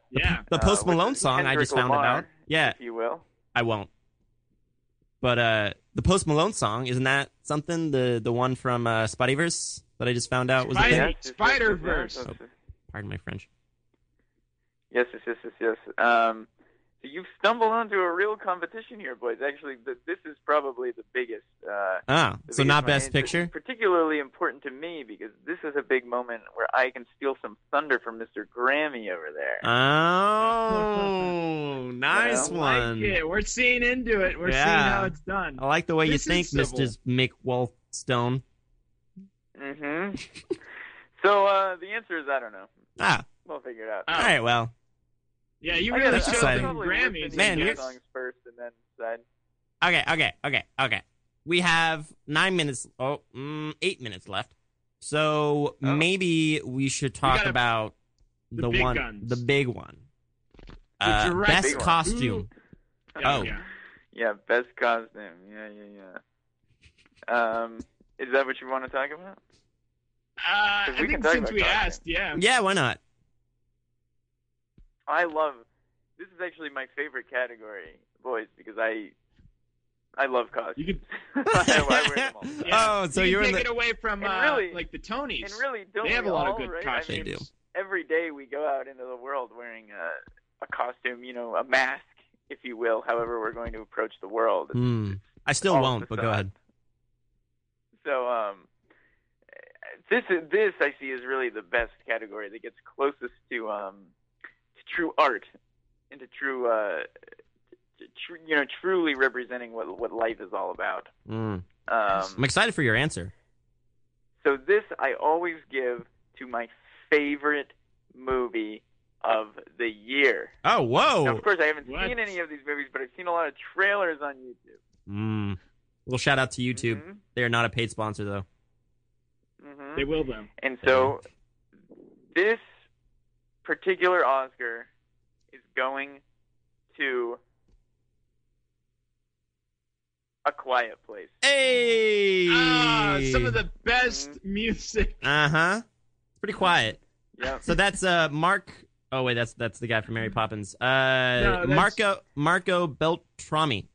The Post Malone song I just found out. Yeah. If you will. I won't. But the Post Malone song, isn't that something? The one from Spider-Verse that I just found out was Spider-Verse. Oh, pardon my French. Yes. So you've stumbled onto a real competition here, boys. Actually, this is probably the biggest. So not Best Picture? It's particularly important to me because this is a big moment where I can steal some thunder from Mr. Grammy over there. Oh, nice one. Like it. We're seeing into it. We're seeing how it's done. I like the way you think, Mr. McWalthstone. Mm-hmm. So the answer is I don't know. We'll figure it out. All right, well. Yeah, you really showed some Grammys. Man, you're... songs first and then decide. Okay. We have 9 minutes. 8 minutes left. So maybe we should talk about the big one. Best costume. Yeah, best costume. Yeah. Is that what you want to talk about? I think since we asked, yeah. Yeah, why not? This is actually my favorite category, boys, because I love costumes. I wear them all the time. Yeah. Oh, so you take it away from really, like the Tonys. And really, they have a lot of good costumes. I mean, they do. Every day we go out into the world wearing a costume, a mask, if you will. However, we're going to approach the world. It's I still won't, but go ahead. So, this I see is really the best category that gets closest to true art, into true, truly representing what life is all about. I'm excited for your answer. So this I always give to my favorite movie of the year. Oh, whoa! Now, of course, I haven't seen any of these movies, but I've seen a lot of trailers on YouTube. Little shout out to YouTube. Mm-hmm. They are not a paid sponsor, though. Mm-hmm. They will, though. And so this particular Oscar is going to A Quiet Place. Hey! Some of the best music. Uh-huh. It's pretty quiet. Yeah. So that's Mark. Oh wait, that's the guy from Mary Poppins. Marco Beltrami.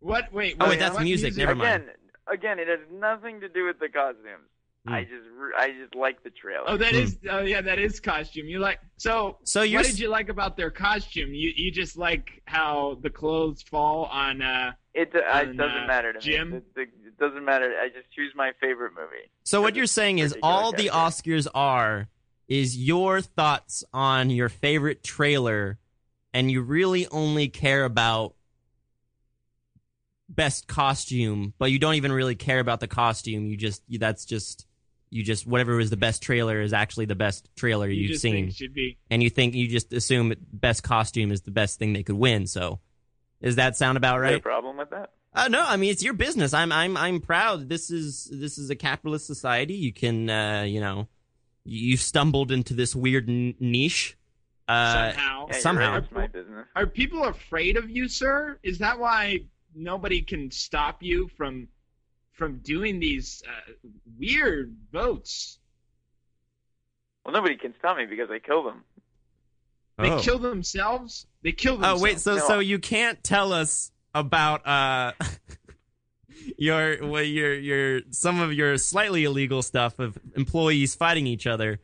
What? Wait. Oh wait, that's music. Never mind. Again, it has nothing to do with the costumes. I just like the trailer. Oh, that is, that is costume. You like what did you like about their costume? You just like how the clothes fall on. It doesn't matter to Jim. Me. It doesn't matter. I just choose my favorite movie. So what you're saying is all the Oscars is your thoughts on your favorite trailer, and you really only care about best costume, but you don't even really care about the costume. You just whatever was the best trailer is actually the best trailer you've seen. Should be. And you just assume best costume is the best thing they could win. So does that sound about right? Is there a problem with that? No, I mean, it's your business. I'm proud. This is a capitalist society. You can, you've stumbled into this weird niche. Somehow. Right. That's my business. Are people afraid of you, sir? Is that why nobody can stop you from doing these weird votes? Well, nobody can stop me because I kill them. They kill themselves? They kill themselves. Oh, wait, so you can't tell us about your some of your slightly illegal stuff of employees fighting each other,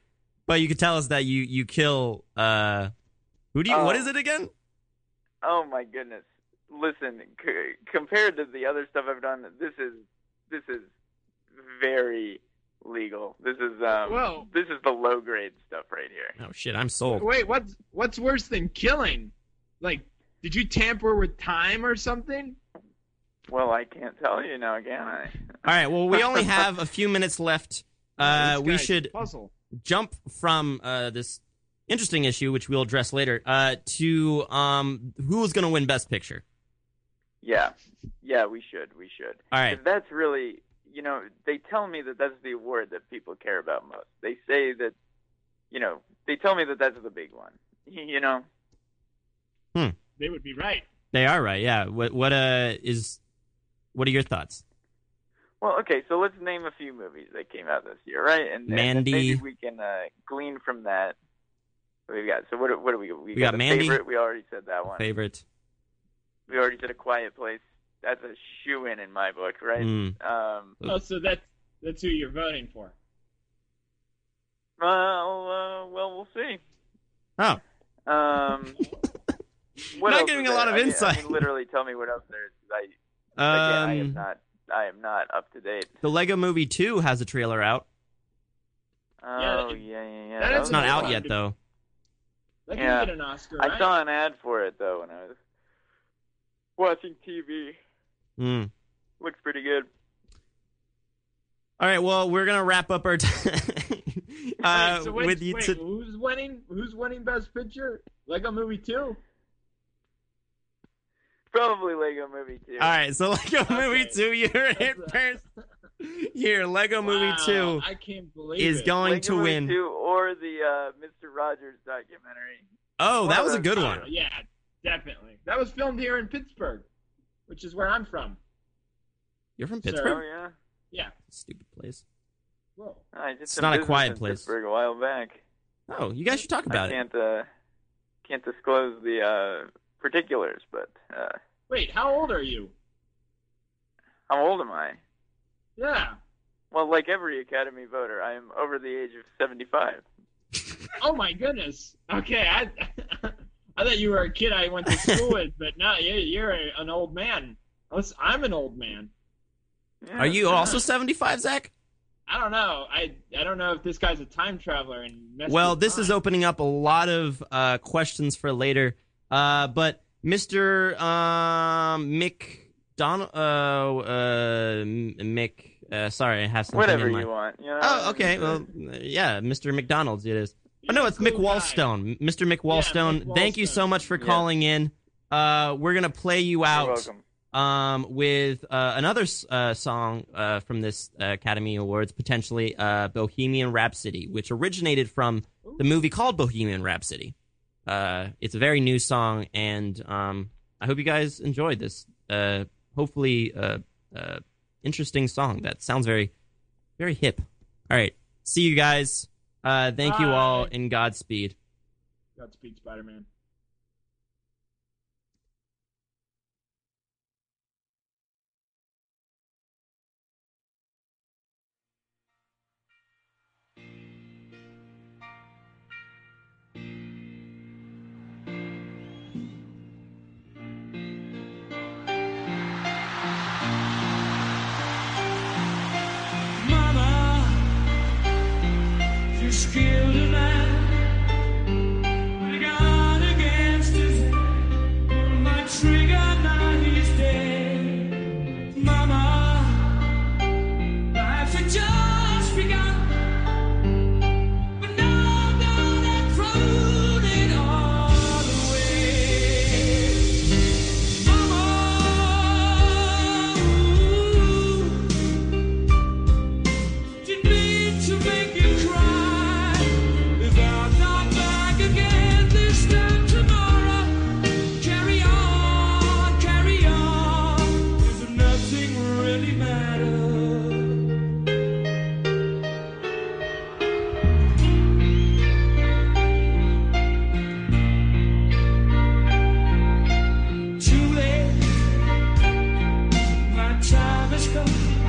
but you could tell us that you kill what is it again? Oh my goodness. Listen, compared to the other stuff I've done, this is very legal. This is the low grade stuff right here. Oh shit, I'm sold. Wait, what's worse than killing? Like, did you tamper with time or something? Well, I can't tell you now, can I? All right. Well, we only have a few minutes left. We should jump from this interesting issue, which we'll address later, to who was going to win Best Picture. Yeah, we should. All right. That's really, they tell me that that's the award that people care about most. They say that, they tell me that that's the big one, They would be right. They are right, yeah. What are your thoughts? Well, okay, so let's name a few movies that came out this year, right? And Mandy. And maybe we can glean from that. We've got, so what do we got? We got Mandy. Favorite, we already said that one. Favorite. We already said A Quiet Place. That's a shoo-in my book, right? So that's who you're voting for. Well, we'll see. Oh. What not giving a lot of insight. Literally tell me what else there is. I am not up to date. The Lego Movie 2 has a trailer out. Oh, yeah. It's not out yet, though. That can get an Oscar, right? I saw an ad for it, though, when I was watching TV. Looks pretty good. All right, well, we're going to wrap up our time with you. Wait, who's winning? Who's winning Best Picture? Lego Movie 2? Probably Lego Movie 2. All right, so Lego Movie 2, you're in first. Here, Lego Movie 2 I can't believe is going to win. Lego Movie 2 or the Mr. Rogers documentary. Oh, that was a good one. Yeah, definitely. That was filmed here in Pittsburgh, which is where I'm from. You're from Pittsburgh? Oh, yeah. Stupid place. Whoa. It's not a quiet place. Pittsburgh a while back. Oh, you guys should talk about it. I can't disclose the particulars, but... Wait, how old are you? How old am I? Yeah. Well, like every Academy voter, I am over the age of 75. Oh my goodness. Okay, I thought you were a kid I went to school with, but no, you're an old man. I'm an old man. Yeah, are you also 75, Zach? I don't know. I don't know if this guy's a time traveler. Well, this is opening up a lot of questions for later. But Mr. McDonald, sorry, I have something whatever in mind. You want. You know, oh, okay. Well, yeah, Mr. McDonald's it is. Oh, no, it's cool McWalthstone. Mr. McWalthstone, thank you so much for calling in. We're going to play you out with another song from this Academy Awards, potentially Bohemian Rhapsody, which originated from the movie called Bohemian Rhapsody. It's a very new song, and I hope you guys enjoyed this. Hopefully, interesting song that sounds very, very hip. All right, see you guys. Thank you all, and Godspeed. Godspeed, Spider-Man. Killed a man, I got against his head. My trigger now he's dead. Mama, life's a joke. Let's go.